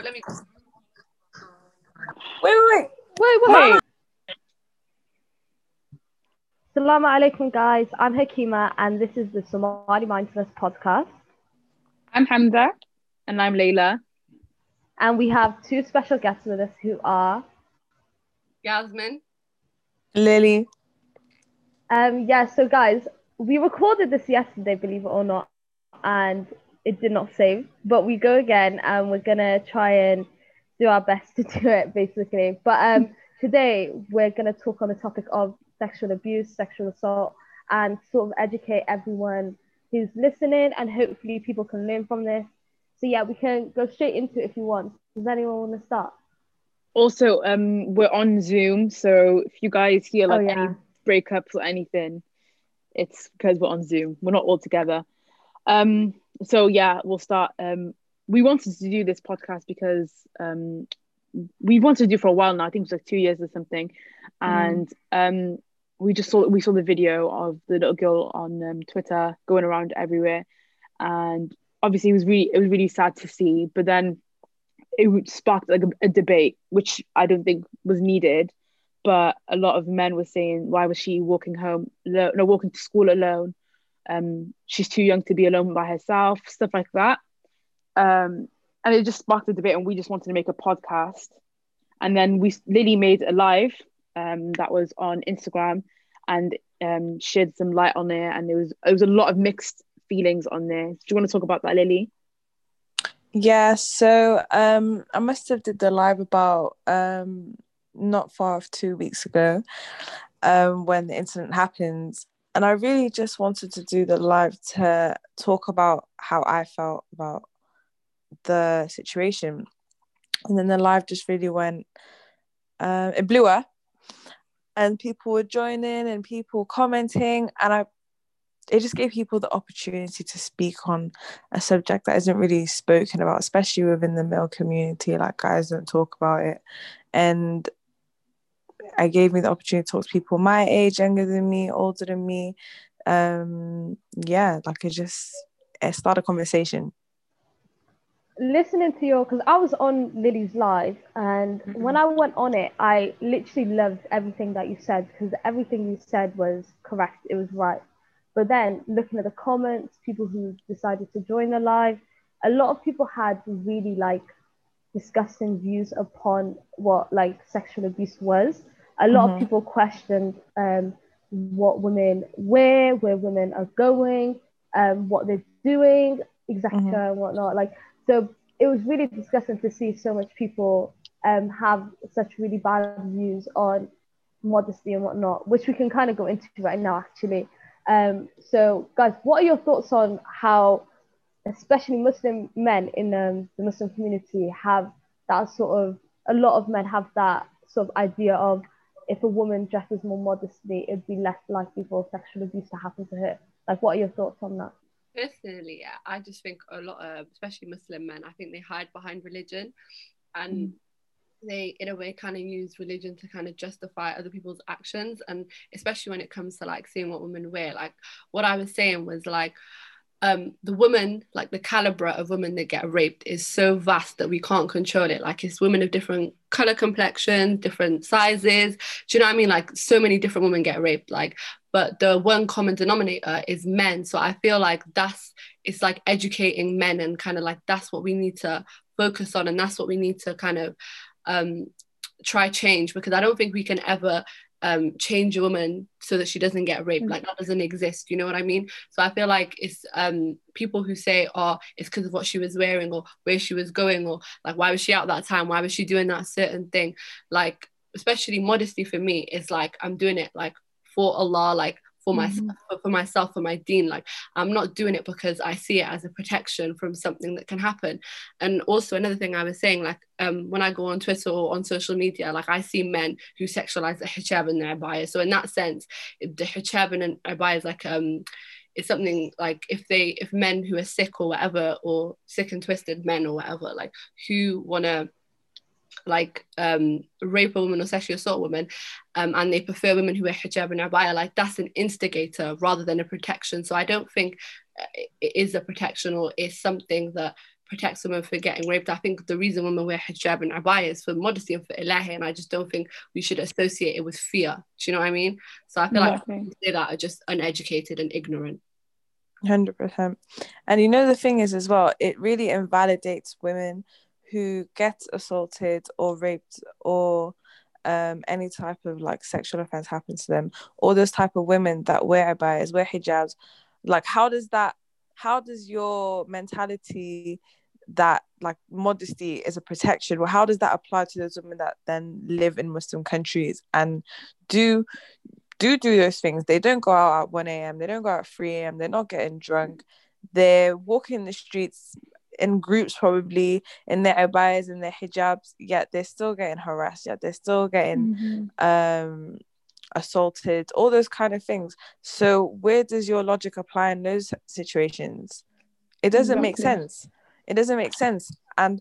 So let me. Wait. Assalamu alaikum, guys. I'm Hakima, and this is the Somali Mindfulness Podcast. I'm Hamza. And I'm Layla. And we have two special guests with us who are... Yasmin. Lily. So guys, we recorded this yesterday, believe it or not, and it did not save. But we go again, and we're going to try and do our best to do it, basically. But today, we're going to talk on the topic of sexual abuse, sexual assault, and sort of educate everyone who's listening, and hopefully people can learn from this. So yeah, we can go straight into it if you want. Does anyone want to start? Also, we're on Zoom, so if you guys hear any breakups or anything, it's because we're on Zoom. We're not all together. We'll start. We wanted to do this podcast because we wanted to do it for a while now. I think it was 2 years or something. And we saw the video of the little girl on Twitter going around everywhere, and obviously it was really sad to see, but then it sparked like a debate, which I don't think was needed. But a lot of men were saying, why was she walking to school alone? She's too young to be alone by herself, stuff like that. And it just sparked a debate, and we just wanted to make a podcast. And then Lily made a live that was on Instagram, and shed some light on there. And there was a lot of mixed feelings on there. Do you want to talk about that, Lily? Yeah, so I must have did the live about not far off 2 weeks ago when the incident happened. And I really just wanted to do the live to talk about how I felt about the situation. And then the live just really went, it blew up, and people were joining and people commenting, and it just gave people the opportunity to speak on a subject that isn't really spoken about, especially within the male community. Like, guys don't talk about it, and it gave me the opportunity to talk to people my age, younger than me, older than me. It started a conversation. Listening to because I was on Lily's live, and when I went on it, I literally loved everything that you said, because everything you said was correct, it was right. But then looking at the comments, people who decided to join the live, a lot of people had really disgusting views upon what sexual abuse was. A lot of people questioned what women wear, where women are going, what they're doing, etc. and whatnot. So it was really disgusting to see so much people have such really bad views on modesty and whatnot, which we can kind of go into right now, actually. So guys, what are your thoughts on how especially Muslim men in the Muslim community have that sort of, a lot of men have that sort of idea of, if a woman dresses more modestly, it'd be less likely for sexual abuse to happen to her. What are your thoughts on that? Personally, I just think a lot of, especially Muslim men, I think they hide behind religion, and they in a way kind of use religion to kind of justify other people's actions. And especially when it comes to seeing what women wear, what I was saying was the woman, the caliber of women that get raped is so vast that we can't control it. It's women of different color complexions, different sizes. Do you know what I mean? So many different women get raped, but the one common denominator is men. So I feel it's educating men, and kind of that's what we need to focus on, and that's what we need to kind of try change, because I don't think we can ever change a woman so that she doesn't get raped. That doesn't exist, you know what I mean? So I feel it's people who say, oh, it's because of what she was wearing, or where she was going, or why was she out that time, why was she doing that certain thing. Especially modesty for me is I'm doing it for Allah, for myself, for my deen. I'm not doing it because I see it as a protection from something that can happen. And also another thing I was saying, when I go on Twitter or on social media, I see men who sexualize the hijab and their abaya. So in that sense, the hijab and abaya is it's something if men who are sick or whatever, or sick and twisted men or whatever, who want to rape a woman or sexually assault a woman, and they prefer women who wear hijab and abaya, that's an instigator rather than a protection. So I don't think it is a protection, or is something that protects women from getting raped. I think the reason women wear hijab and abaya is for modesty and for ilahi, and I just don't think we should associate it with fear. Do you know what I mean? So I feel like people say that are just uneducated and ignorant. 100%. And you know, the thing is as well, it really invalidates women who get assaulted or raped or any type of like sexual offense happens to them, or those type of women that wear abayas, wear hijabs. Like, how does your mentality that like modesty is a protection, well, how does that apply to those women that then live in Muslim countries and do those things? They don't go out at 1 a.m. They don't go out at 3 a.m. They're not getting drunk. They're walking the streets in groups, probably in their abayas and their hijabs, yet they're still getting harassed, yet they're still getting assaulted, all those kind of things. So where does your logic apply in those situations? It doesn't make sense. It doesn't make sense. And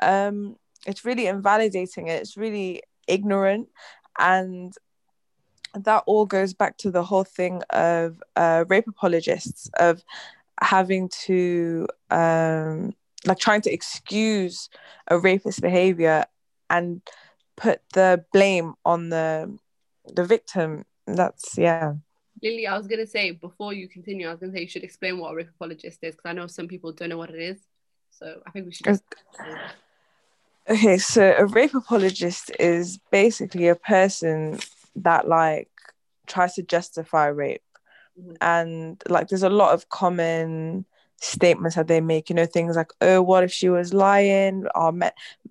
it's really invalidating. It's really ignorant. And that all goes back to the whole thing of rape apologists, of having to like trying to excuse a rapist behavior and put the blame on the victim. That's Lily, I was gonna say, before you continue, I was gonna say you should explain what a rape apologist is, because I know some people don't know what it is, so I think we should Okay, so a rape apologist is basically a person that like tries to justify rape. And like there's a lot of common statements that they make, you know, things like, oh, what if she was lying? Oh,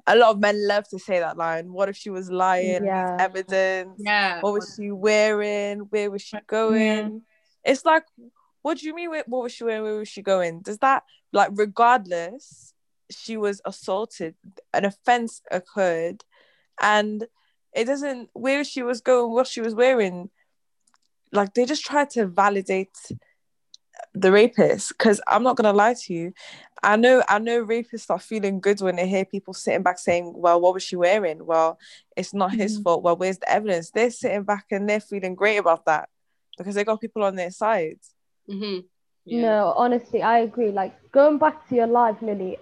a lot of men love to say that line, what if she was lying? Evidence. What was she wearing? Where was she going? It's like, what do you mean, what was she wearing? Where was she going? Does that, like, regardless, she was assaulted, an offense occurred, and it doesn't, where she was going, what she was wearing. Like, they just try to validate the rapist, because I'm not gonna lie to you, I know rapists are feeling good when they hear people sitting back saying, well, what was she wearing? Well, it's not his fault. Well, where's the evidence? They're sitting back and they're feeling great about that because they got people on their side. No, honestly, I agree. Like, going back to your live, Lily,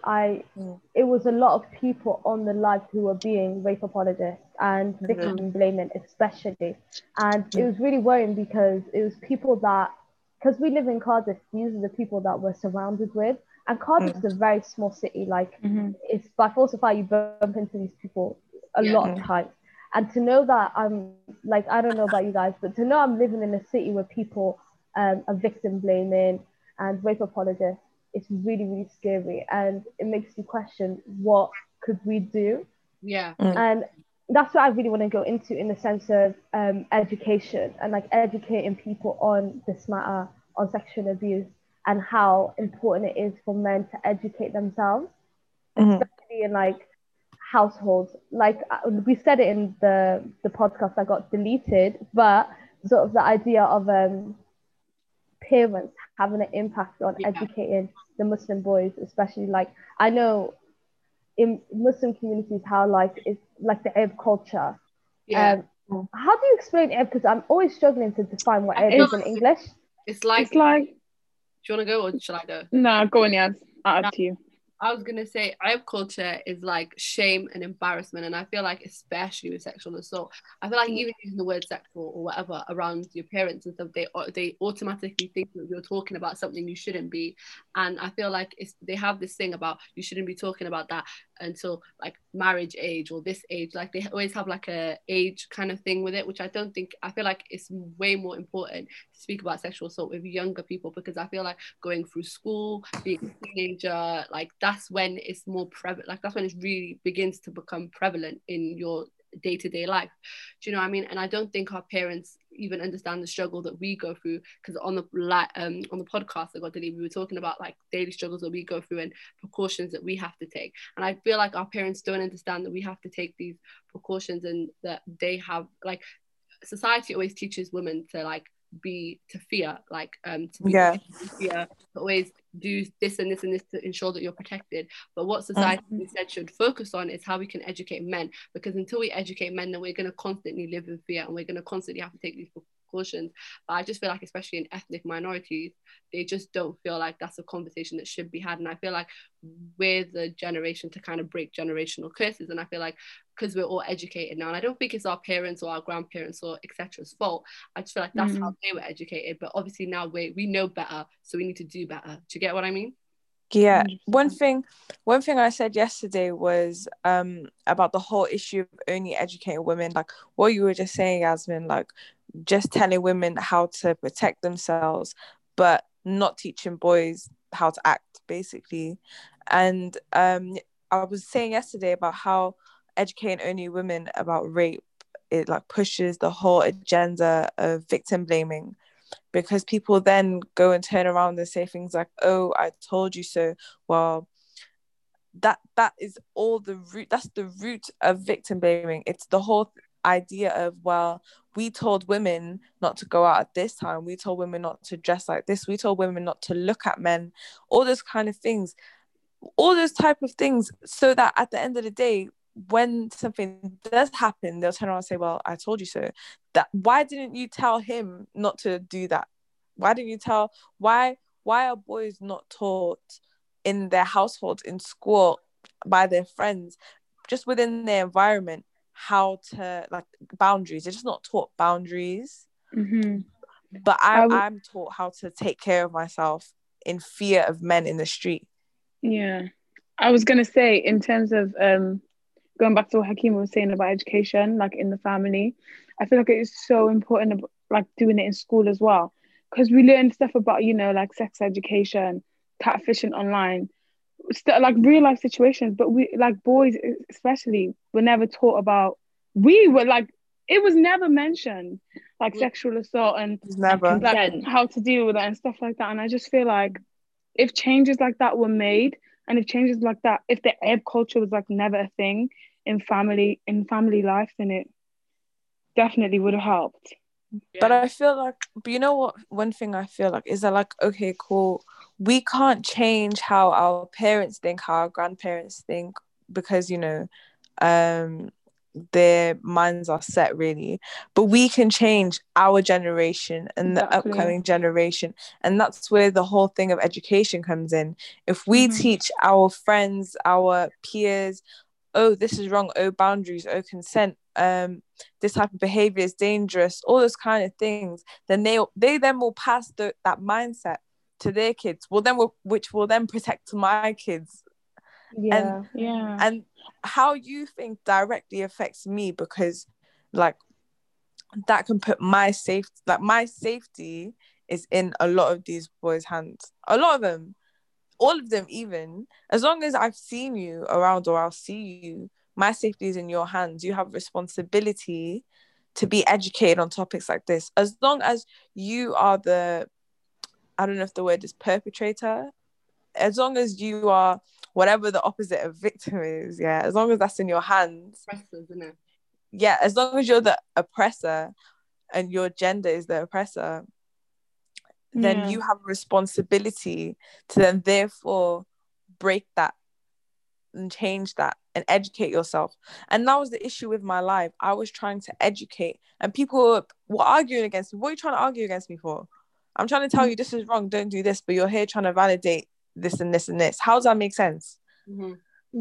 it was a lot of people on the live who were being rape apologists and victim blaming, especially. And it was really worrying because it was people that, because we live in Cardiff, these are the people that we're surrounded with. And Cardiff is a very small city. Like, it's by force of fire, you bump into these people a lot of times. And to know that I'm, like, I don't know about you guys, but to know I'm living in a city where people are victim blaming and rape apologists, it's really, really scary, and it makes you question, what could we do? And that's what I really want to go into, in the sense of education, and like educating people on this matter, on sexual abuse, and how important it is for men to educate themselves, especially in like households. Like, we said it in the podcast that got deleted, but sort of the idea of parents having an impact on educating the Muslim boys, especially. Like, I know in Muslim communities how like it's like the Arab culture. How do you explain Arab? Because I'm always struggling to define what Arab is in English. It's like do you want to go or shall I go? No, go on, Yaz. I'll add to you. I was going to say, Arab culture is like shame and embarrassment. And I feel like, especially with sexual assault, I feel like even using the word sexual or whatever around your parents and stuff, they automatically think that you're talking about something you shouldn't be. And I feel like they have this thing about, you shouldn't be talking about that until like marriage age or this age. Like, they always have like a age kind of thing with it, which I don't think, I feel like it's way more important to speak about sexual assault with younger people, because I feel like going through school, being a teenager, like that's when it's more prevalent, like that's when it really begins to become prevalent in your day-to-day life. Do you know what I mean? And I don't think our parents even understand the struggle that we go through, because on the podcast that got deleted, we were talking about like daily struggles that we go through and precautions that we have to take. And I feel like our parents don't understand that we have to take these precautions, and that they have, like, society always teaches women to like be, to fear, like to be fear, to always do this and this and this to ensure that you're protected. But what society instead should focus on is how we can educate men, because until we educate men, then we're going to constantly live in fear, and we're going to constantly have to take these repercussions. But I just feel like, especially in ethnic minorities, they just don't feel like that's a conversation that should be had. And I feel like we're the generation to kind of break generational curses. And I feel like, because we're all educated now, and I don't think it's our parents or our grandparents or etc.'s fault. I just feel like that's how they were educated. But obviously now we know better, so we need to do better. Do you get what I mean? Yeah. One thing I said yesterday was about the whole issue of only educating women, like what you were just saying, Yasmin, like just telling women how to protect themselves, but not teaching boys how to act, basically. And I was saying yesterday about how educating only women about rape, it like pushes the whole agenda of victim blaming, because people then go and turn around and say things like, oh, I told you so. Well, that is all the root, that's the root of victim blaming. It's the whole idea of, well, we told women not to go out at this time, we told women not to dress like this, we told women not to look at men, all those kind of things, all those type of things, so that at the end of the day, when something does happen, they'll turn around and say, well, I told you so. That, why didn't you tell him not to do that? Why didn't you tell? Why are boys not taught in their households, in school, by their friends, just within their environment, how to, like, boundaries? They're just not taught boundaries. Mm-hmm. But I'm taught how to take care of myself in fear of men in the street. Yeah. I was going to say, in terms of going back to what Hakima was saying about education, like in the family, I feel like it is so important, like doing it in school as well, because we learn stuff about, you know, like sex education, catfishing online, like real life situations. But we, like boys especially, were never taught about. We were like, it was never mentioned, like sexual assault and never like how to deal with it and stuff like that. And I just feel like if changes like that were made, and if changes like that, if the Arab culture was like never a thing in family life, then it definitely would have helped. Yeah. But I feel like, but you know what, one thing I feel like is that, like, okay, cool, we can't change how our parents think, how our grandparents think, because, you know, their minds are set, really. But we can change our generation and the upcoming generation, and that's where the whole thing of education comes in. If we teach our friends, our peers, oh, this is wrong, oh, boundaries, oh, consent, this type of behavior is dangerous, all those kind of things, then they then will pass that mindset to their kids, which will then protect my kids. And how you think directly affects me, because like that can put my safety is in a lot of these boys' hands, a lot of them, all of them. Even as long as I've seen you around or I'll see you, my safety is in your hands. You have responsibility to be educated on topics like this. As long as you are the, I don't know if the word is perpetrator, as long as you are whatever the opposite of victim is, yeah, as long as that's in your hands. Oppressors, isn't it? Yeah, as long as you're the oppressor and your gender is the oppressor, then you have a responsibility to then therefore break that and change that and educate yourself. And that was the issue with my life. I was trying to educate, and people were arguing against me. What are you trying to argue against me for? I'm trying to tell you this is wrong, don't do this, but you're here trying to validate this and this and this. How does that make sense? Mm-hmm.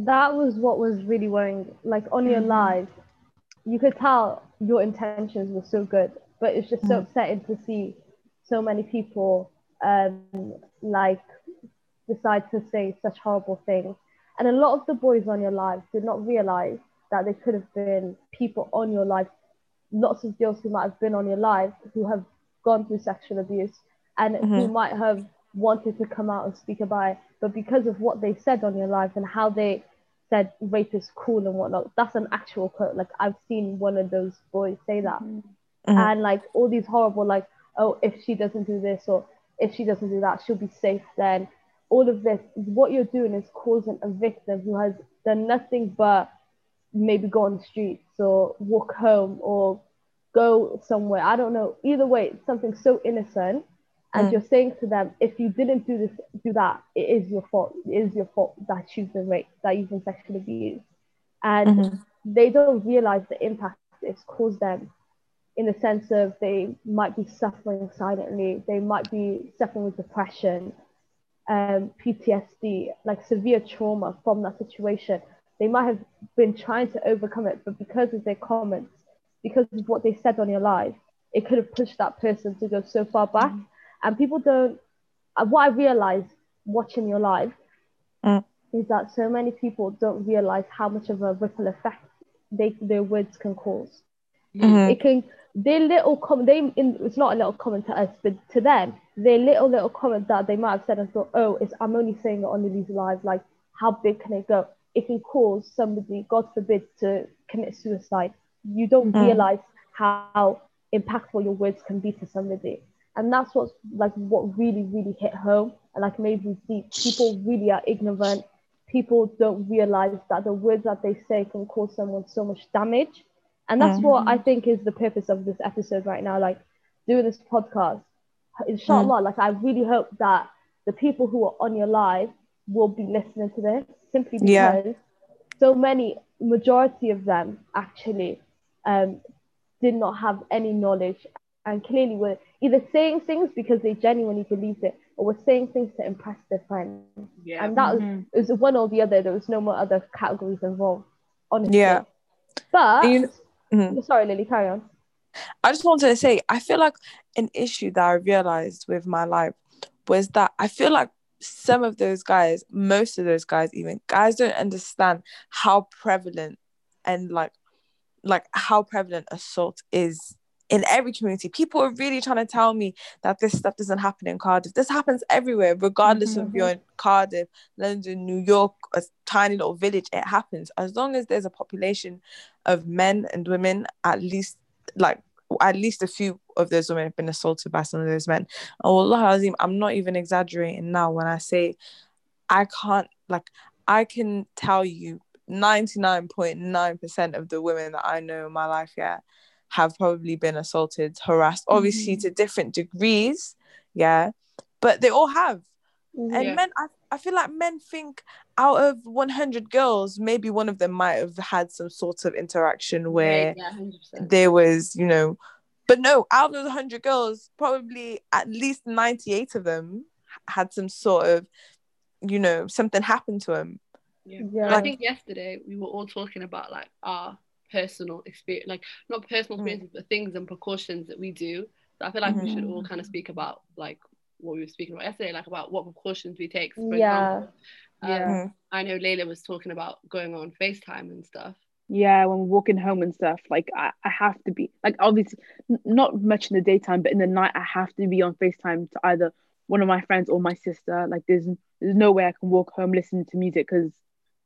That was what was really worrying. Like on your live, you could tell your intentions were so good, but it's just so upsetting to see so many people like decide to say such horrible things. And a lot of the boys on your live did not realize that they could have been people on your live, lots of girls who might have been on your live who have gone through sexual abuse and who might have wanted to come out and speak about it, but because of what they said on your life and how they said rape is cool and whatnot, that's an actual quote. Like I've seen one of those boys say that, and like all these horrible, like, oh, if she doesn't do this or if she doesn't do that, she'll be safe. Then all of this, what you're doing is causing a victim who has done nothing but maybe go on the streets or walk home or go somewhere, I don't know, either way, it's something so innocent. And you're saying to them, if you didn't do this, do that, it is your fault. It is your fault that you've been raped, that you've been sexually abused. And they don't realize the impact it's caused them in the sense of they might be suffering silently, they might be suffering with depression, PTSD, like severe trauma from that situation. They might have been trying to overcome it, but because of their comments, because of what they said on your live, it could have pushed that person to go so far back. And people don't, what I realized watching your live is that so many people don't realize how much of a ripple effect their words can cause. Mm-hmm. It can, their little comment, it's not a little comment to us, but to them, their little comment that they might have said and thought, oh, I'm only saying it on Lily's live, like, how big can it go? It can cause somebody, God forbid, to commit suicide. You don't realize how impactful your words can be to somebody. And that's what really, really hit home and like made me deep. People really are ignorant. People don't realize that the words that they say can cause someone so much damage. And that's what I think is the purpose of this episode right now, like doing this podcast. Inshallah, like I really hope that the people who are on your live will be listening to this, simply because so many, majority of them actually did not have any knowledge and clearly were either saying things because they genuinely believed it or were saying things to impress their friends. Yeah. And that was one or the other. There was no more other categories involved, honestly. Yeah. But... Sorry, Lily, carry on. I just wanted to say, I feel like an issue that I realised with my life was that I feel like some of those guys, most of those guys even, guys don't understand how prevalent and like how prevalent assault is in every community. People are really trying to tell me that this stuff doesn't happen in Cardiff. This happens everywhere, regardless of you're in Cardiff, London, New York, a tiny little village, it happens. As long as there's a population of men and women, at least a few of those women have been assaulted by some of those men. Oh, Allah Azim, I'm not even exaggerating now when I say I can tell you 99.9% of the women that I know in my life, have probably been assaulted, harassed, obviously to different degrees, but they all have. And men, I feel like men think out of 100 girls, maybe one of them might have had some sort of interaction where there was, but no, out of 100 girls, probably at least 98 of them had some sort of, something happened to them. Yeah. I think yesterday we were all talking about like our personal experience, like not personal experiences, but things and precautions that we do. So I feel like we should all kind of speak about like what we were speaking about yesterday, like about what precautions we take. For example, I know Layla was talking about going on FaceTime and stuff. Yeah, when walking home and stuff, like I have to be like, obviously not much in the daytime, but in the night I have to be on FaceTime to either one of my friends or my sister. Like there's no way I can walk home listening to music because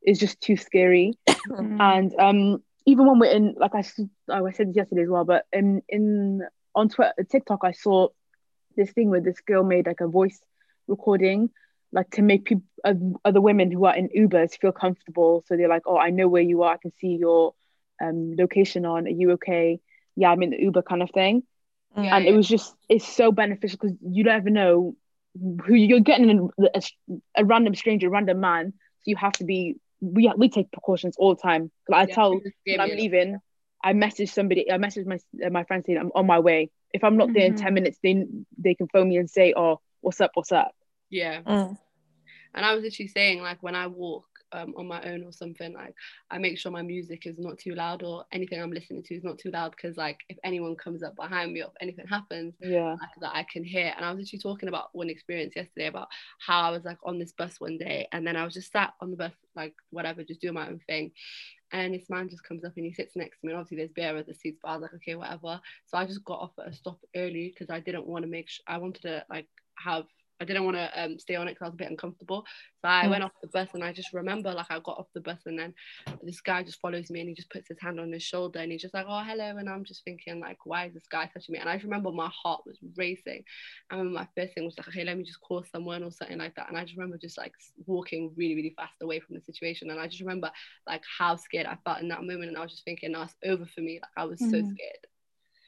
it's just too scary. And even when we're in, like I said this yesterday as well, but on Twitter, TikTok, I saw this thing where this girl made like a voice recording, like to make people, other women who are in Ubers feel comfortable. So they're like, oh, I know where you are. I can see your location on. Are you okay? Yeah, I'm in the Uber kind of thing. Yeah, and it was just, it's so beneficial because you never know who you're getting, a random stranger, a random man. So you have to be, we take precautions all the time. Like I tell when I'm leaving, I message my friend saying I'm on my way. If I'm not there in 10 minutes, they can phone me and say, oh, what's up? Yeah. And I was literally saying, like, when I walk on my own or something, like, I make sure my music is not too loud or anything I'm listening to is not too loud because, like, if anyone comes up behind me or if anything happens, like, that I can hear. And I was literally talking about one experience yesterday about how I was, like, on this bus one day and then I was just sat on the bus, like, whatever, just doing my own thing. And this man just comes up and he sits next to me. And obviously there's bare other seats, but I was like, okay, whatever. So I just got off at a stop early because I didn't want to I didn't want to stay on it because I was a bit uncomfortable. So I went off the bus and I just remember, like, I got off the bus and then this guy just follows me and he just puts his hand on his shoulder and he's just like, oh, hello. And I'm just thinking, like, why is this guy touching me? And I just remember my heart was racing. I remember my first thing was like, okay, let me just call someone or something like that. And I just remember just, like, walking really, really fast away from the situation. And I just remember, like, how scared I felt in that moment. And I was just thinking, no, it's over for me. Like, I was so scared.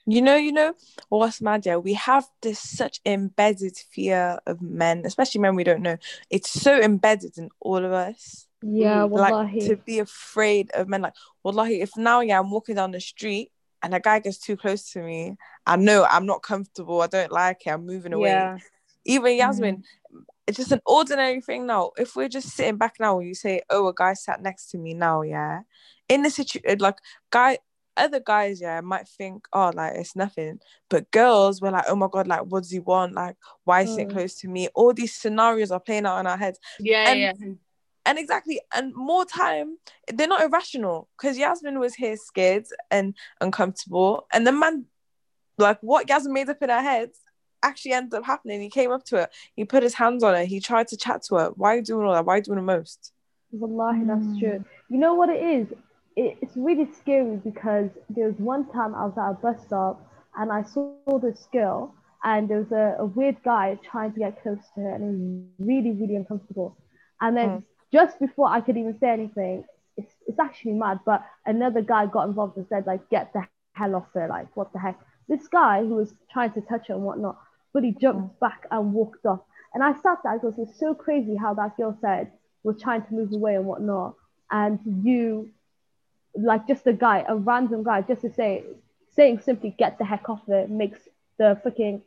You know, what's mad, we have this such embedded fear of men, especially men we don't know. It's so embedded in all of us. Yeah, wallahi. Like, to be afraid of men. Like, wallahi, if now, I'm walking down the street, and a guy gets too close to me, I know I'm not comfortable, I don't like it, I'm moving away. Yeah. Even Yasmin, it's just an ordinary thing now. If we're just sitting back now and you say, oh, a guy sat next to me now, yeah, in the situation, like, other guys, yeah, might think, oh, like, it's nothing. But girls were like, oh my god, like, what does he want? Like, why is it close to me? All these scenarios are playing out in our heads. Yeah, and, and exactly, and more time, they're not irrational, because Yasmin was here scared and uncomfortable, and the man, like, what Yasmin made up in her head actually ended up happening. He came up to her, he put his hands on her, he tried to chat to her. Why are you doing all that? Why are you doing the most? Wallahi, that's true. You know what it is? It's really scary, because there was one time I was at a bus stop and I saw this girl, and there was a weird guy trying to get close to her, and it was really, really uncomfortable. And then just before I could even say anything, it's actually mad, but another guy got involved and said, like, get the hell off her, like, what the heck. This guy who was trying to touch her and whatnot, but he jumped back and walked off. And I sat there because it's so crazy how that girl said was trying to move away and whatnot, and you... like, just a random guy, just to saying simply get the heck off it, makes the fucking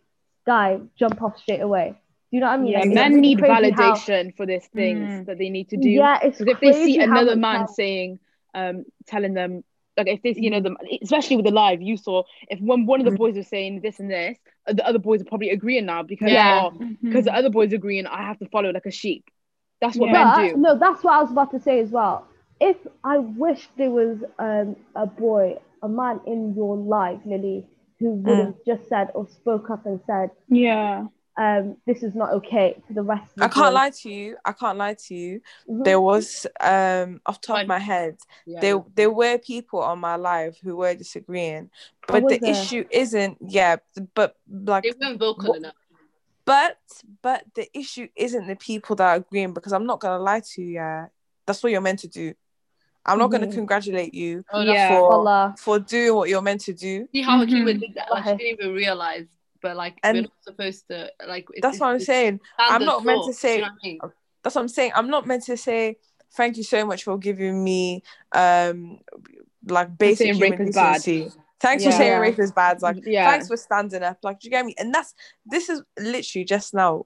guy jump off straight away. Do you know what I mean? Yeah, like, men need validation for these things that they need to do. Yeah, it's crazy. If they see another man saying, telling them, like, if they see another, especially with the live, you saw, if one of the boys was saying this and this, the other boys are probably agreeing now, because the other boys agreeing, I have to follow like a sheep. That's what men do. No, that's what I was about to say as well. If I wish there was a man in your life, Lily, who would have just said or spoke up and said, this is not okay to the rest of I can't lie to you. Mm-hmm. There was, off the top of my head, there were people on my life who were disagreeing, but the issue isn't, but like... they weren't vocal enough. But the issue isn't the people that are agreeing, because I'm not going to lie to you, that's what you're meant to do. I'm not going to congratulate you for doing what you're meant to do. See how Hakima did that? Like, she didn't even realise, but like, and we're not supposed to, like... That's what I'm saying. I'm not meant to say... You know what I mean? That's what I'm saying. I'm not meant to say, thank you so much for giving me, like, basic human decency. Thanks for saying rape is bad. Like, thanks for standing up. Like, do you get me? And this is literally just now.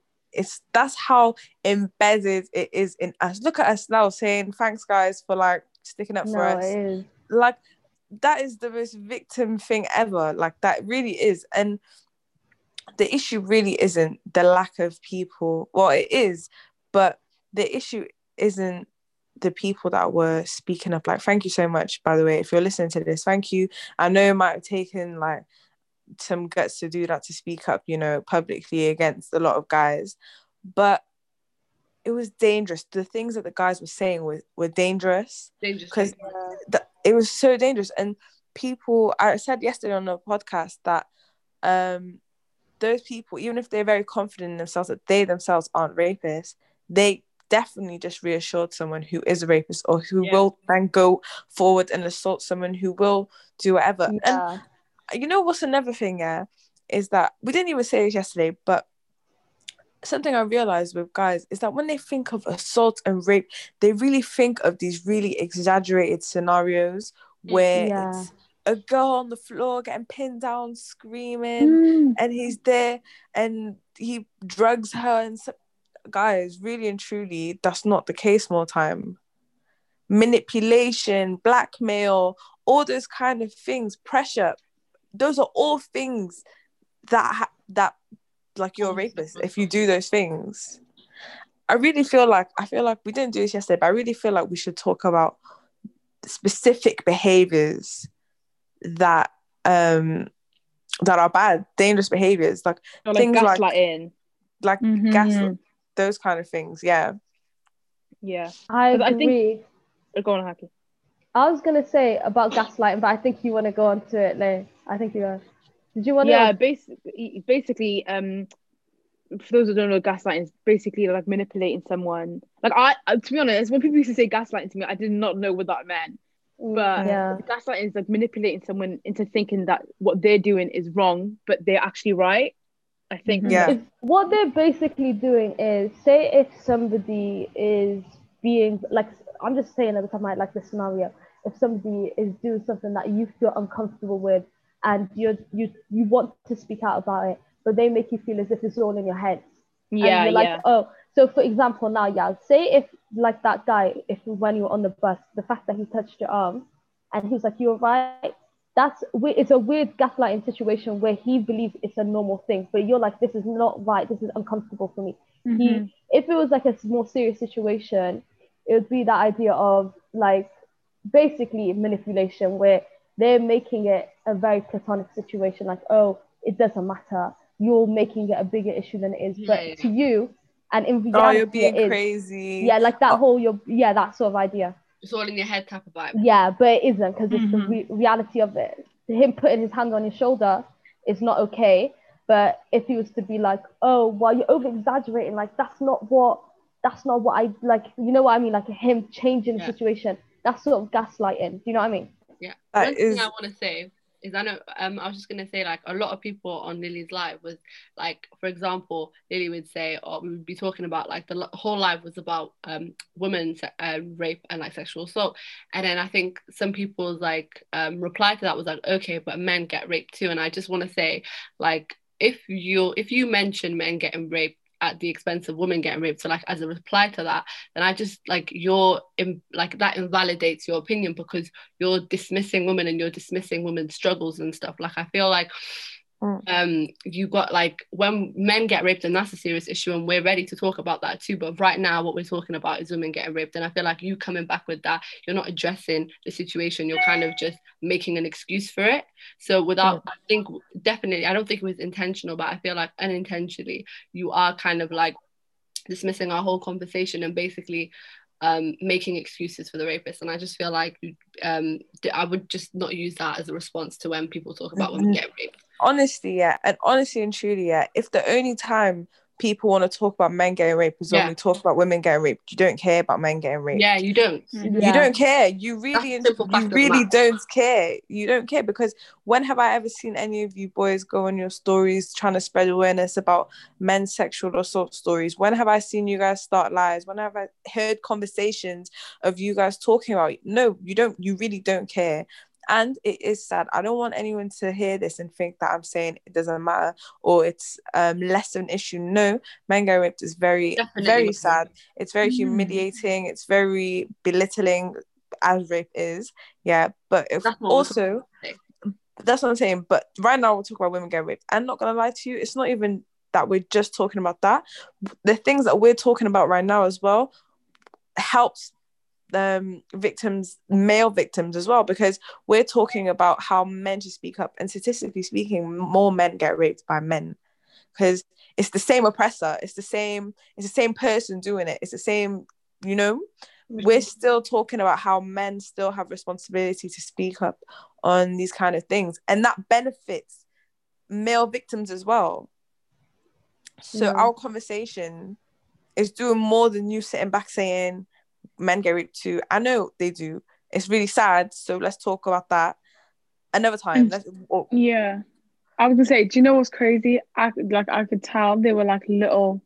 That's how embedded it is in us. Look at us now saying thanks guys for like sticking up for us. Like, that is the most victim thing ever. Like, that really is. And the issue really isn't the lack of people. Well, it is, but the issue isn't the people that were speaking up. Like, thank you so much, by the way, if you're listening to this, thank you. I know it might have taken like some guts to do that, to speak up, you know, publicly against a lot of guys, but it was dangerous. The things that the guys were saying were dangerous, because it was so dangerous. And people, I said yesterday on the podcast that those people, even if they're very confident in themselves that they themselves aren't rapists, they definitely just reassured someone who is a rapist, or who will then go forward and assault someone who will do whatever. And you know what's another thing, is that we didn't even say this yesterday, but something I realised with guys is that when they think of assault and rape, they really think of these really exaggerated scenarios where it's a girl on the floor getting pinned down, screaming, and he's there and he drugs her. And guys, really and truly, that's not the case more time. Manipulation, blackmail, all those kind of things, pressure. Those are all things that like, you're a rapist if you do those things. I feel like we didn't do this yesterday, but I really feel like we should talk about specific behaviours that that are bad, dangerous behaviours, like things gaslighting, like gaslighting, those kind of things. I agree. I think... Go on, Haki. I was going to say about gaslighting, but I think you want to go on to it, Lay. I think you are. Did you want to? Yeah, basically, for those who don't know, gaslighting is basically like manipulating someone. Like, I to be honest, when people used to say gaslighting to me, I did not know what that meant. But gaslighting is like manipulating someone into thinking that what they're doing is wrong, but they're actually right. I think. Yeah. What they're basically doing is, say if somebody is being like, I'm just saying at the time, like the scenario, if somebody is doing something that you feel uncomfortable with, and you want to speak out about it, but they make you feel as if it's all in your head. Yeah, and you're like, oh, so for example, now, yeah, say if like that guy, if when you were on the bus, the fact that he touched your arm and he was like, you're right, it's a weird gaslighting situation where he believes it's a normal thing, but you're like, this is not right, this is uncomfortable for me. Mm-hmm. If it was like a more serious situation, it would be that idea of like basically manipulation, where they're making it a very platonic situation, like, oh, it doesn't matter, you're making it a bigger issue than it is, but to you, and in reality, you're being crazy. Yeah, like that whole, that sort of idea. It's all in your head type of vibe. Yeah, but it isn't, because it's the reality of it. Him putting his hand on your shoulder is not okay. But if he was to be like, oh, well, you're over exaggerating, like that's not what I like, you know what I mean? Like him changing the situation, that's sort of gaslighting. Do you know what I mean? Yeah. One thing I want to say is, I know I was just going to say, like, a lot of people on Lily's live was like, for example, Lily would say, or we would be talking about, like, the whole live was about women's rape and like sexual assault, and then I think some people's like reply to that was like, okay, but men get raped too. And I just want to say, like, if you mention men getting raped at the expense of women getting raped, so like as a reply to that, then I just like that invalidates your opinion, because you're dismissing women and you're dismissing women's struggles and stuff. Like, I feel like you got, like, when men get raped, and that's a serious issue, and we're ready to talk about that too, but right now what we're talking about is women getting raped, and I feel like you coming back with that, you're not addressing the situation, you're kind of just making an excuse for it. So I think definitely, I don't think it was intentional, but I feel like unintentionally you are kind of like dismissing our whole conversation and basically making excuses for the rapist. And I just feel like I would just not use that as a response to when people talk about women getting raped. Honestly and truly, if the only time people want to talk about men getting raped is when we talk about women getting raped, you don't care about men getting raped. Yeah, you don't. Yeah. You don't care. You really don't care. You don't care, because when have I ever seen any of you boys go on your stories trying to spread awareness about men's sexual assault stories? When have I seen you guys start lies? When have I heard conversations of you guys talking about it? No, you don't. You really don't care. And it is sad. I don't want anyone to hear this and think that I'm saying it doesn't matter or it's less of an issue. No, men getting raped is very, very sad. It's very humiliating. It's very belittling, as rape is. Yeah, but that's what I'm saying. But right now we'll talk about women getting raped. I'm not going to lie to you, it's not even that we're just talking about that. The things that we're talking about right now as well helps victims, male victims as well, because we're talking about how men should speak up, and statistically speaking, more men get raped by men, because it's the same oppressor, it's the same person doing it, it's the same, you know. We're still talking about how men still have responsibility to speak up on these kind of things, and that benefits male victims as well. So our conversation is doing more than you sitting back saying men get raped too. I know they do, it's really sad, so let's talk about that another time. I was gonna say, do you know what's crazy? I could tell there were like little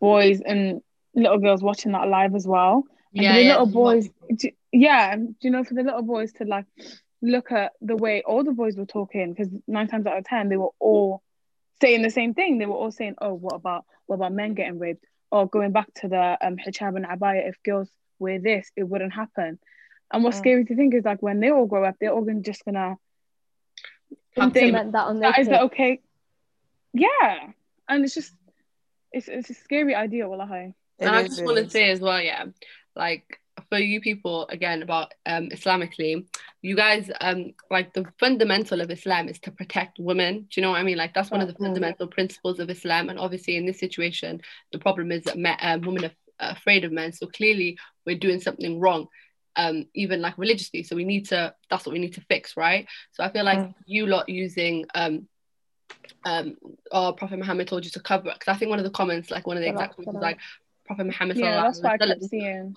boys and little girls watching that live as well, and for the little boys to like look at the way all the boys were talking, because 9 times out of 10 they were all saying the same thing. They were all saying, oh, what about men getting raped? Or going back to the hijab and abaya, if girls wear this, it wouldn't happen. And what's scary to think is, like, when they all grow up, they're all just gonna implement that on their kids. Is that okay? Yeah, and it's just it's a scary idea, wallahi. And I just want to say as well, like, for you people again about Islamically, you guys like, the fundamental of Islam is to protect women. Do you know what I mean? Like, that's one of the fundamental principles of Islam. And obviously in this situation the problem is that women are afraid of men, so clearly we're doing something wrong, even like religiously, so that's what we need to fix, right? So I feel like you lot using Prophet Muhammad told you to cover, because I think one of the comments, like one of the exact comments was like, Prophet Muhammad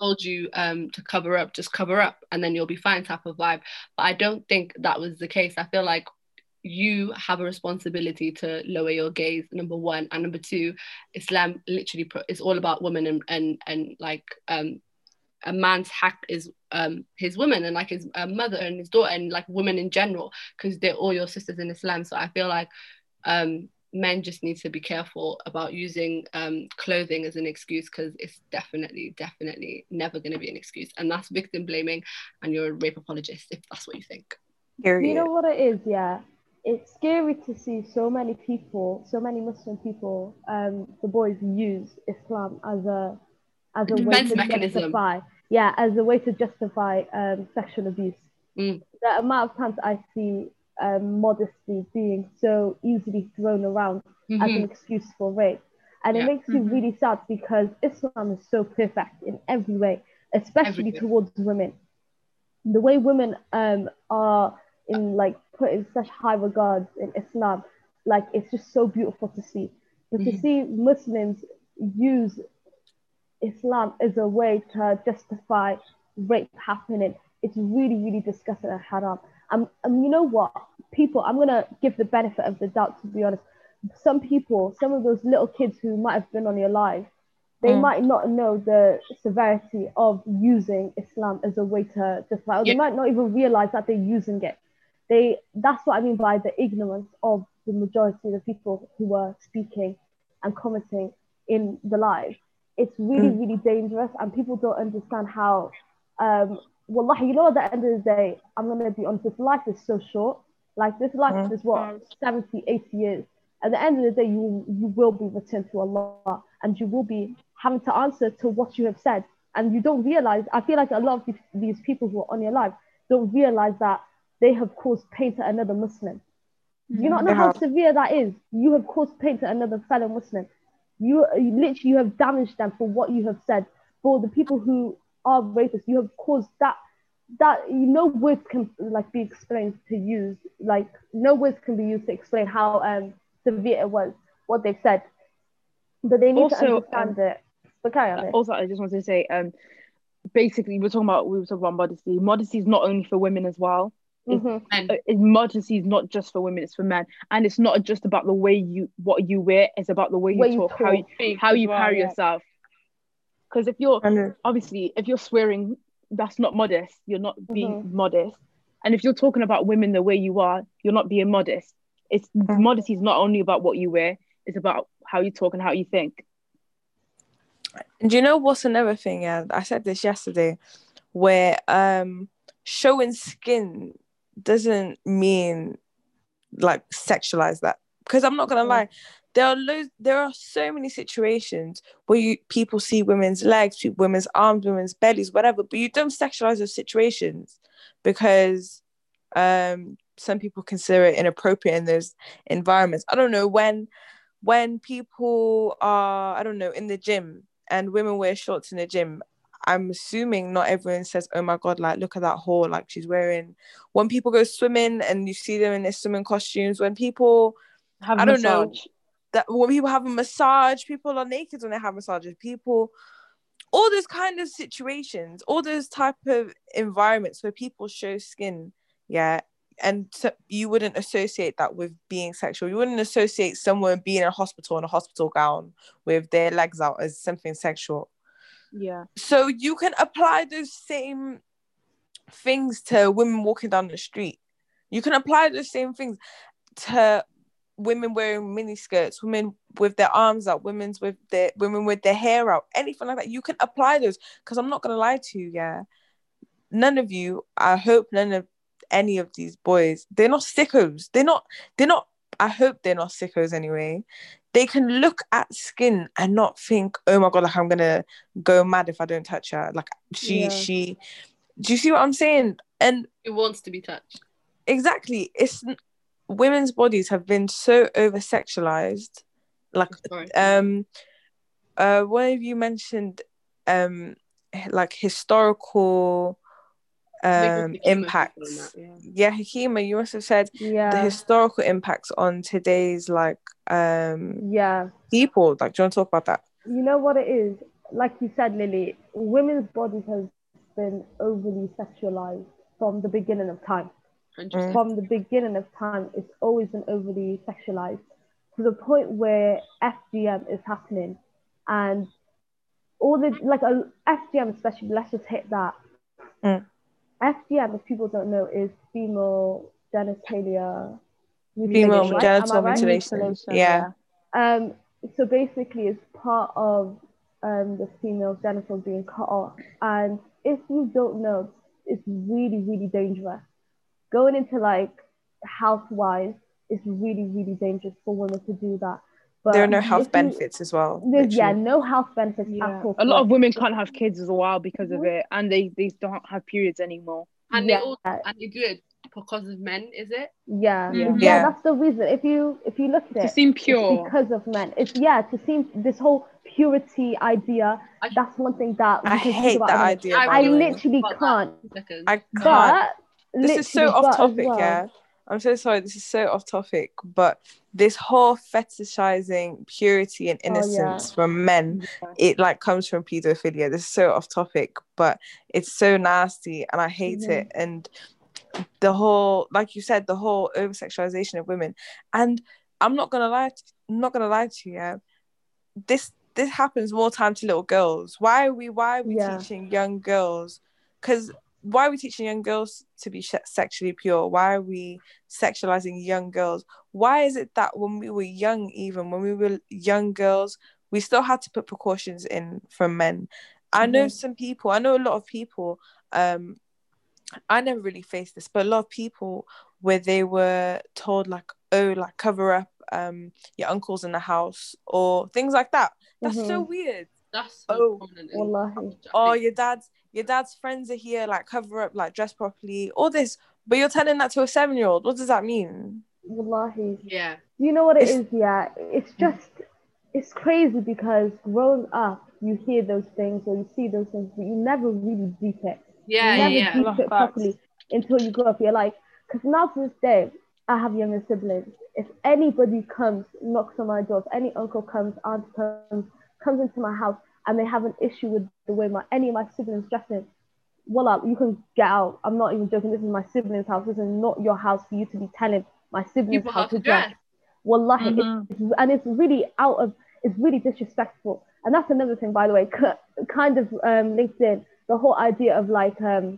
told you to cover up, just cover up and then you'll be fine type of vibe. But I don't think that was the case. I feel like you have a responsibility to lower your gaze, number one, and number two, Islam literally is all about women and like a man's haq is his woman and like his mother and his daughter and like women in general, because they're all your sisters in Islam. So I feel like men just need to be careful about using clothing as an excuse, because it's definitely never going to be an excuse, and that's victim blaming, and you're a rape apologist if that's what you think. You know what it is, yeah, it's scary to see so many people, so many Muslim people, the boys use Islam as a way to justify, as a way to justify sexual abuse. The amount of times I see modesty being so easily thrown around as an excuse for rape, and it makes you really sad, because Islam is so perfect in every way, especially towards women. The way women are in like put in such high regards in Islam, like it's just so beautiful to see. But to see Muslims use Islam as a way to justify rape happening, it's really, really disgusting and haram. And you know what, people, I'm going to give the benefit of the doubt, to be honest. Some people, some of those little kids who might have been on your live, they might not know the severity of using Islam as a way to justify, or they might not even realize that they're using it. That's what I mean by the ignorance of the majority of the people who were speaking and commenting in the live. It's really, really dangerous, and people don't understand how, wallahi, you know, at the end of the day, I'm going to be honest, this life is so short. Like, this life is, what, 70, 80 years. At the end of the day, you will be returned to Allah, and you will be having to answer to what you have said. And you don't realize, I feel like a lot of these people who are on your life don't realize that they have caused pain to another Muslim. You not know how severe that is. You have caused pain to another fellow Muslim. You literally, you have damaged them for what you have said. For the people who are rapists, you have caused that no words can like be explained to use. Like, no words can be used to explain how severe it was, what they've said. But they need also, to understand it. But carry on. Also, I just wanted to say, basically, we were talking about modesty. Modesty is not only for women as well. Modesty is not just for women, it's for men, and it's not just about the way you wear, it's about the way you talk. how you carry yourself. Because if you're obviously, if you're swearing, that's not modest. You're not being modest. And if you're talking about women the way you are, you're not being modest. It's modesty is not only about what you wear, it's about how you talk and how you think. And do you know what's another thing? Yeah, I said this yesterday, where showing skin doesn't mean like sexualize that, because I'm not gonna lie, there are so many situations where people see women's legs, women's arms, women's bellies, whatever, but you don't sexualize those situations because some people consider it inappropriate in those environments. I don't know, when people are in the gym and women wear shorts in the gym, I'm assuming not everyone says, oh my God, like, look at that whore, like, she's wearing... When people go swimming and you see them in their swimming costumes, when people have when people have a massage, people are naked when they have massages, people, all those kind of situations, all those type of environments where people show skin, and so you wouldn't associate that with being sexual. You wouldn't associate someone being in a hospital in a hospital gown with their legs out as something sexual. Yeah. So you can apply those same things to women walking down the street. You can apply those same things to women wearing miniskirts, women with their arms out, women with their hair out, anything like that. You can apply those, because I'm not gonna lie to you, none of you, I hope none of any of these boys, they're not sickos. They're not. I hope they're not sickos anyway. They can look at skin and not think, oh my God, like, I'm going to go mad if I don't touch her. Like, she, do you see what I'm saying? And it wants to be touched. Exactly. It's women's bodies have been so over-sexualized. Like, one of you mentioned, like, historical impacts. Hakima, you must have said the historical impacts on today's like people. Like, do you want to talk about that? You know what it is, like you said, Lily, women's bodies has been overly sexualized from the beginning of time. From the beginning of time, it's always been overly sexualized, to the point where FGM is happening, and all the, like, FGM especially, let's just hit that. FGM, if people don't know, is female genitalia mutilation. Yeah. So basically it's part of the female genitals being cut off. And if you don't know, it's really, really dangerous. Going into, like, health-wise, it's really, really dangerous for women to do that. But there are no health benefits as well. Yeah, no health benefits at all. A lot of women can't have kids as well because of it, and they don't have periods anymore. And they do it because of men, is it? Yeah. Yeah. Yeah, that's the reason. If you look at it, to seem pure, it's because of men. It's to seem this whole purity idea. That's one thing that I hate about that idea. I literally can't. I can't. This is so off topic. Well. Yeah. I'm so sorry, this is so off topic, but this whole fetishizing purity and innocence from men, it like comes from paedophilia. This is so off topic, but it's so nasty and I hate it. And the whole, like you said, the whole over sexualization of women. And I'm not gonna lie to you, this happens more time to little girls. Why are we teaching young girls? Because why are we teaching young girls to be sexually pure? Why are we sexualizing young girls? Why is it that when we were young, even when we were young girls, we still had to put precautions in from men? I know some people, I know a lot of people, I never really faced this, but a lot of people where they were told like, oh, like cover up your uncle's in the house or things like that. That's so weird. That's so common. Oh, your dad's friends are here, like cover up, like dress properly, all this. But you're telling that to a 7-year-old. What does that mean? Wallahi. Yeah. You know what it is? Yeah. It's just, it's crazy because growing up, you hear those things or you see those things, but you never really deep it. Yeah, yeah. You never deep it properly until you grow up. You're like, because now to this day, I have younger siblings. If anybody comes, knocks on my door, if any uncle comes, aunt comes into my house, and they have an issue with the way any of my siblings dressing, voila, you can get out. I'm not even joking. This is my siblings' house. This is not your house for you to be telling my siblings how to dress. Wallahi, it's really it's really disrespectful. And that's another thing, by the way, kind of linked in the whole idea of like, the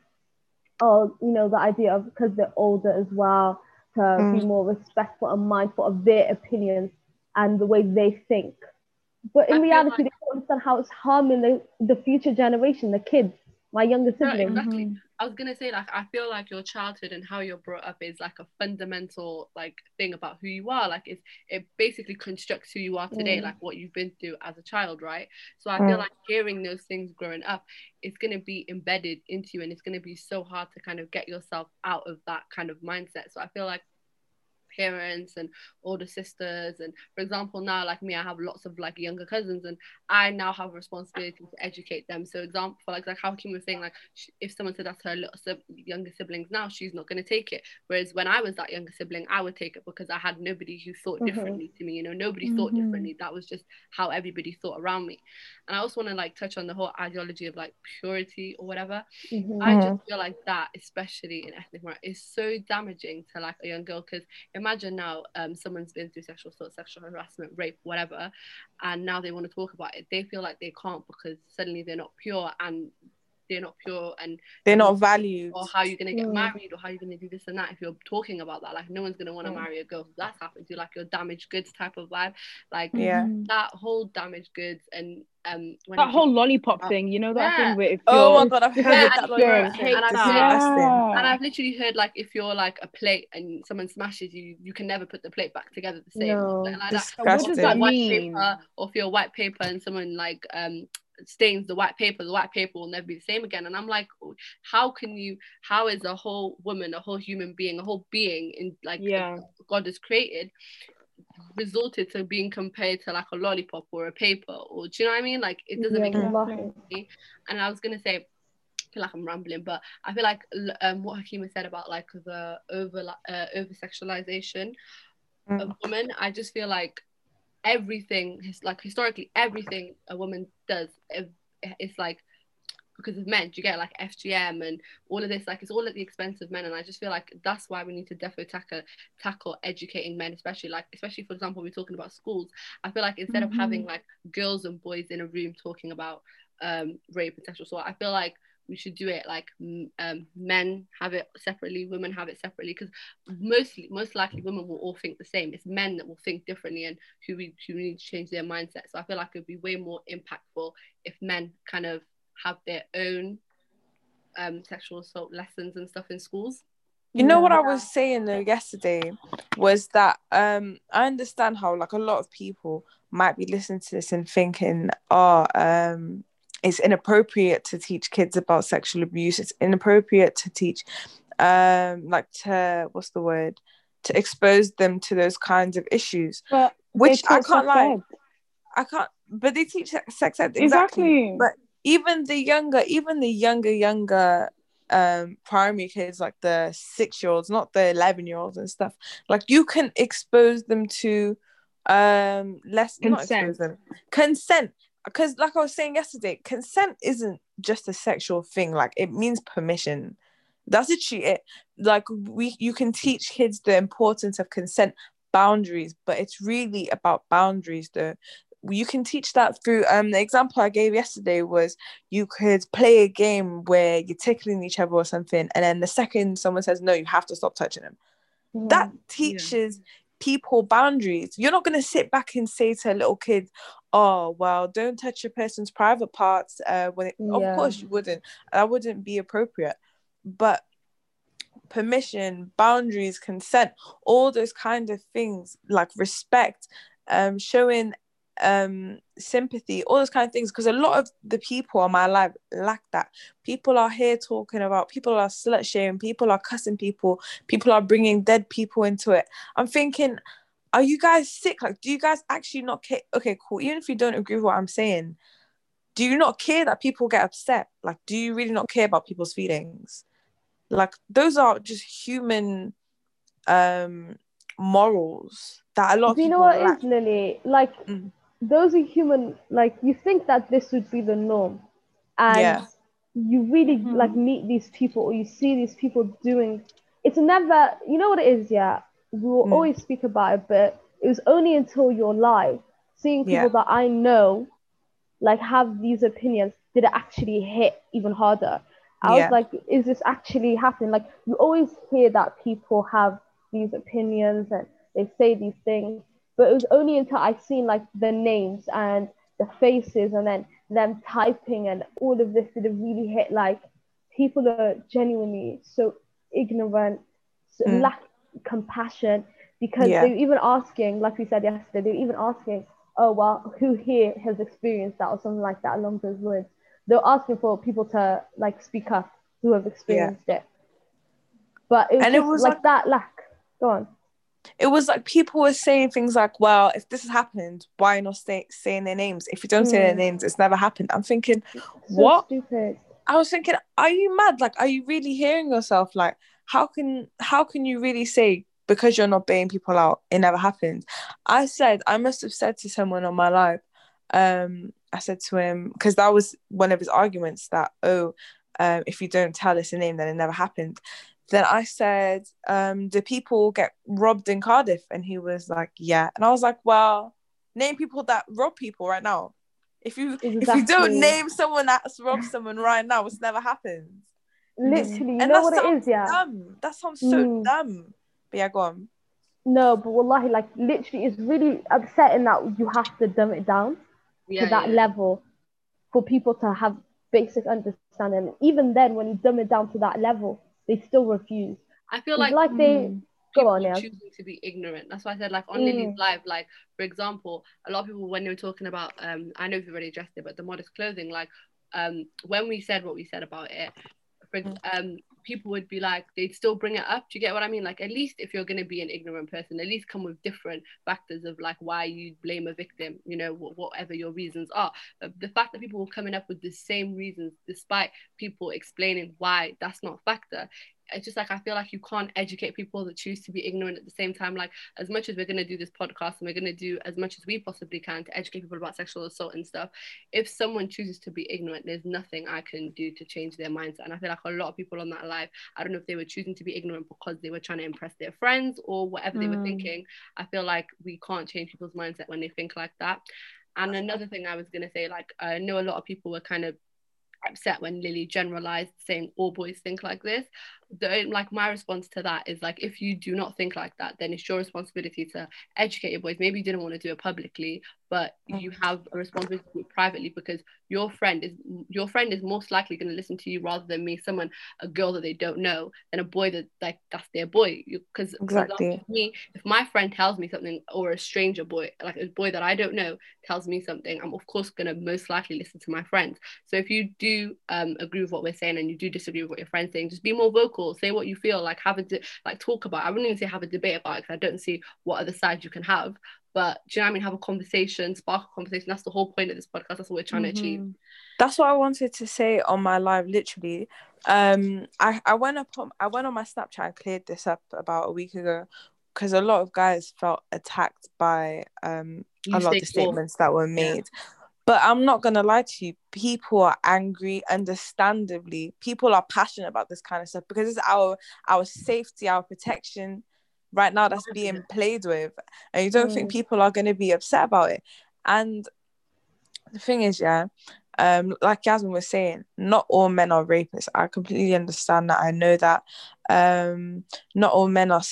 idea of because they're older as well, to be more respectful and mindful of their opinions and the way they think. But in reality, they don't understand how it's harming the future generation, the kids, my younger siblings. Right, exactly. I was gonna say, like, I feel like your childhood and how you're brought up is like a fundamental like thing about who you are. Like, it basically constructs who you are today, like what you've been through as a child, right? So I feel like hearing those things growing up, it's gonna be embedded into you, and it's gonna be so hard to kind of get yourself out of that kind of mindset. So I feel like parents and older sisters, and for example now, like me, I have lots of like younger cousins, and I now have a responsibility to educate them. So example, like how Kim was saying, like if someone said that's her little younger siblings now, she's not going to take it, whereas when I was that younger sibling, I would take it because I had nobody who thought differently to me, you know. Nobody thought differently. That was just how everybody thought around me. And I also want to like touch on the whole ideology of like purity or whatever. I just feel like that, especially in ethnic minorities, is so damaging to like a young girl, because imagine now someone's been through sexual assault, sexual harassment, rape, whatever, and now they want to talk about it. They feel like they can't because suddenly they're not pure and they're not valued, or how are you going to get married, or how are you going to do this and that. If you're talking about that, like no one's going to want to marry a girl that's happened to, like your damaged goods type of vibe, like that whole damaged goods. And that whole lollipop thing, you know, that thing where if oh my god, I've heard that lollipop thing. And I've literally heard like if you're like a plate and someone smashes you, you can never put the plate back together the same. Like that. What does that mean? Or if you're white paper and someone like stains the white paper will never be the same again. And I'm like, how is a whole woman, a whole human being, a whole being in like God has created, resulted to being compared to like a lollipop or a paper? Or do you know what I mean? Like it doesn't make sense to me. And I was gonna say, I feel like I'm rambling, but I feel like what Hakima said about like the over sexualization of women, I just feel like everything, like historically everything a woman does, it's like because of men. Do you get like FGM and all of this? Like it's all at the expense of men, and I just feel like that's why we need to defo tackle educating men, especially for example, we're talking about schools. I feel like instead of having like girls and boys in a room talking about rape and sexual assault. I feel like we should do it like men have it separately, women have it separately, because most likely women will all think the same. It's men that will think differently and who need to change their mindset. So I feel like it'd be way more impactful if men kind of have their own sexual assault lessons and stuff in schools. You know what I was saying though yesterday was that I understand how like a lot of people might be listening to this and thinking, it's inappropriate to teach kids about sexual abuse. It's inappropriate to teach, to expose them to those kinds of issues. But which I can't lie. I can't, but they teach sex ed. Exactly. But even the younger primary kids, like the 6-year-olds, not the 11-year-olds and stuff, like you can expose them to consent. Because like I was saying yesterday, consent isn't just a sexual thing. Like it means permission. That's literally it. Like you can teach kids the importance of consent, boundaries, but it's really about boundaries though. You can teach that through, the example I gave yesterday was you could play a game where you're tickling each other or something. And then the second someone says, no, you have to stop touching them. Mm-hmm. That teaches people boundaries. You're not going to sit back and say to a little kid, oh, well, don't touch your person's private parts. Of course you wouldn't. That wouldn't be appropriate. But permission, boundaries, consent, all those kind of things, like respect, showing sympathy, all those kind of things, because a lot of the people in my life lack that. People are here talking about, people are slut shaming, people are cussing people, people are bringing dead people into it. I'm thinking, are you guys sick? Like, do you guys actually not care? Okay, cool, even if you don't agree with what I'm saying, do you not care that people get upset? Like, do you really not care about people's feelings? Like, those are just human morals that a lot of people, you know what it is, Lily, like those are human, like you think that this would be the norm, and you really like meet these people or you see these people doing, it's never, you know what it is, we will always speak about it, but it was only until your life, seeing people that I know like have these opinions, did it actually hit even harder. I was like, is this actually happening? Like you always hear that people have these opinions and they say these things, but it was only until I seen like the names and the faces and then them typing and all of this did it really hit. Like people are genuinely so ignorant, so lack compassion, because they're even asking, like we said yesterday, they're even asking, oh well, who here has experienced that or something like that along those lines. They're asking for people to like speak up who have experienced it, but it was like that lack. Go on. It was like people were saying things like, well, if this has happened, why not saying their names? If you don't say their names, it's never happened. I'm thinking, so what? Stupid. I was thinking, are you mad? Like, are you really hearing yourself? Like, how can you really say, because you're not bailing people out, it never happened? I must have said to someone on my live, I said to him, because that was one of his arguments, that, if you don't tell us a name, then it never happened. Then I said, do people get robbed in Cardiff? And he was like, yeah. And I was like, well, name people that rob people right now. If you don't name someone that's robbed someone right now, it's never happened. Literally, you know what it is, dumb. That sounds so dumb. But yeah, go on. No, but wallahi, like literally, it's really upsetting that you have to dumb it down to that level for people to have basic understanding. Even then, when you dumb it down to that level, they still refuse. I feel like they go on choosing to be ignorant. That's why I said, like on Lily's live, like for example, a lot of people when they were talking about, I know we've already addressed it, but the modest clothing, like when we said what we said about it, people would be like, they'd still bring it up. Do you get what I mean? Like at least if you're going to be an ignorant person, at least come with different factors of like why you blame a victim, you know, whatever your reasons are. But the fact that people were coming up with the same reasons despite people explaining why that's not a factor, it's just like, I feel like you can't educate people that choose to be ignorant at the same time. Like as much as we're going to do this podcast and we're going to do as much as we possibly can to educate people about sexual assault and stuff, if someone chooses to be ignorant, there's nothing I can do to change their mindset. And I feel like a lot of people on that live, I don't know if they were choosing to be ignorant because they were trying to impress their friends or whatever they were thinking. I feel like we can't change people's mindset when they think like that. And another thing I was going to say, like, I know a lot of people were kind of upset when Lily generalized saying all boys think like this. My response to that is, like, if you do not think like that, then it's your responsibility to educate your boys. Maybe you didn't want to do it publicly, but you have a responsibility to do it privately, because your friend is most likely going to listen to you rather than me, a girl that they don't know, than a boy that, like, that's their boy. Because exactly me, if my friend tells me something, or a stranger boy, like a boy that I don't know, tells me something, I'm of course going to most likely listen to my friends. So if you do agree with what we're saying, and you do disagree with what your friend's saying, just be more vocal, say what you feel, like talk about it. I wouldn't even say have a debate about it, because I don't see what other sides you can have, but do you know what I mean, have a conversation, spark a conversation. That's the whole point of this podcast. That's what we're trying to achieve. That's what I wanted to say on my live, literally. I went on my Snapchat and cleared this up about a week ago, because a lot of guys felt attacked by a lot of the statements that were made. Yeah. But I'm not going to lie to you, people are angry, understandably. People are passionate about this kind of stuff, because it's our safety, our protection right now that's being played with. And you don't think people are going to be upset about it. And the thing is, like Yasmin was saying, not all men are rapists. I completely understand that. I know that. Not all men are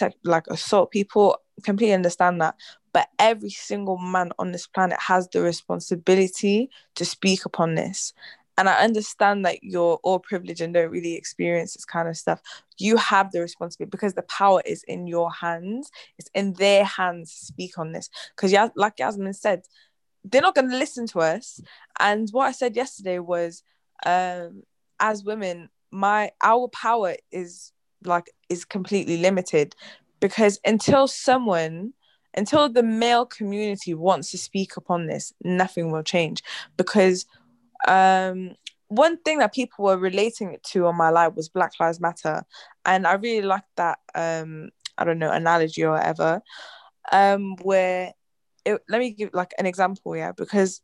assault people. Completely understand that. But every single man on this planet has the responsibility to speak upon this. And I understand that you're all privileged and don't really experience this kind of stuff. You have the responsibility, because the power is in your hands. It's in their hands to speak on this. Because like Yasmin said, they're not going to listen to us. And what I said yesterday was, as women, our power is completely limited, because until the male community wants to speak upon this, nothing will change. Because one thing that people were relating it to on my live was Black Lives Matter. And I really liked that, analogy or whatever, let me give an example, because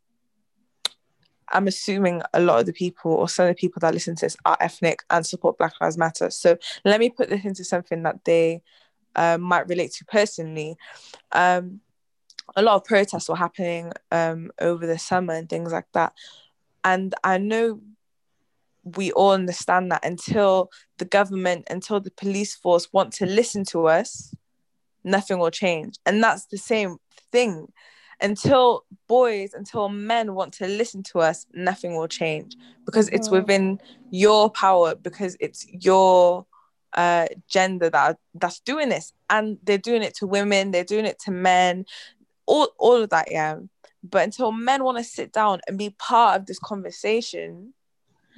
I'm assuming a lot of the people, or some of the people that listen to this, are ethnic and support Black Lives Matter. So let me put this into something that they might relate to personally. A lot of protests were happening over the summer and things like that, and I know we all understand that until the government, until the police force want to listen to us, nothing will change. And that's the same thing. Until men want to listen to us, nothing will change, because it's within your power, because it's your gender that's doing this. And they're doing it to women, they're doing it to men, all of that. But until men want to sit down and be part of this conversation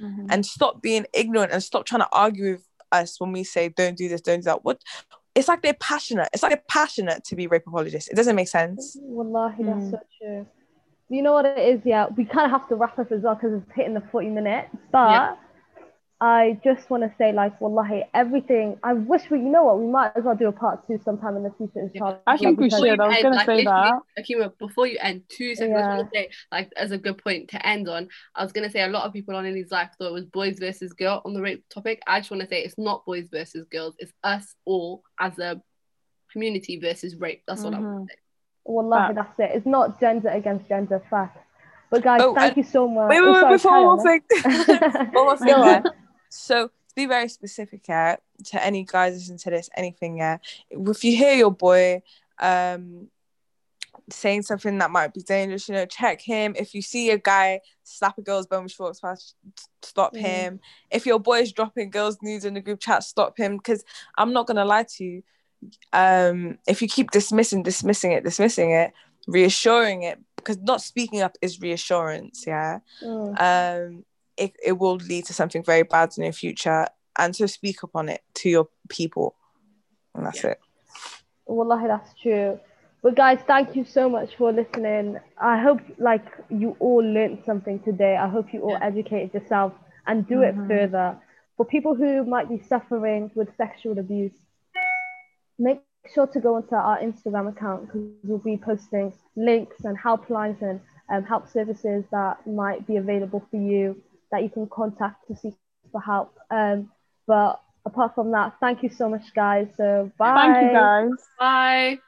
and stop being ignorant and stop trying to argue with us when we say don't do this, don't do that, it's like they're passionate to be rape apologists. It doesn't make sense. Wallahi, that's so true. You know what it is, we kind of have to wrap up as well, because it's hitting the 40 minutes, but I just want to say, wallahi, everything. I wish we might as well do a part 2 sometime in the future. Inshallah. I think we should. I was going to say that. Hakima, before you end, 2 seconds, I was going to say, as a good point to end on, I was going to say, a lot of people on Lily's life thought it was boys versus girls on the rape topic. I just want to say it's not boys versus girls. It's us all as a community versus rape. That's what I want to say. Wallahi, that's it. It's not gender against gender, fact. But guys, thank you so much. Wait, before one thing. So to be very specific, to any guys listening to this, anything, if you hear your boy saying something that might be dangerous, check him. If you see a guy slap a girl's bum before it's past, stop him. If your boy is dropping girls' nudes in the group chat, stop him. Because I'm not gonna lie to you, if you keep dismissing it, reassuring it, because not speaking up is reassurance. It will lead to something very bad in the future, and to speak upon it to your people. And that's it. Wallahi, that's true. But guys, thank you so much for listening. I hope you all learned something today. I hope you all educated yourself and do it further. For people who might be suffering with sexual abuse, make sure to go onto our Instagram account, because we'll be posting links and helplines and help services that might be available for you, that you can contact to seek for help. But apart from that, thank you so much, guys. So bye. Thank you, guys. Bye.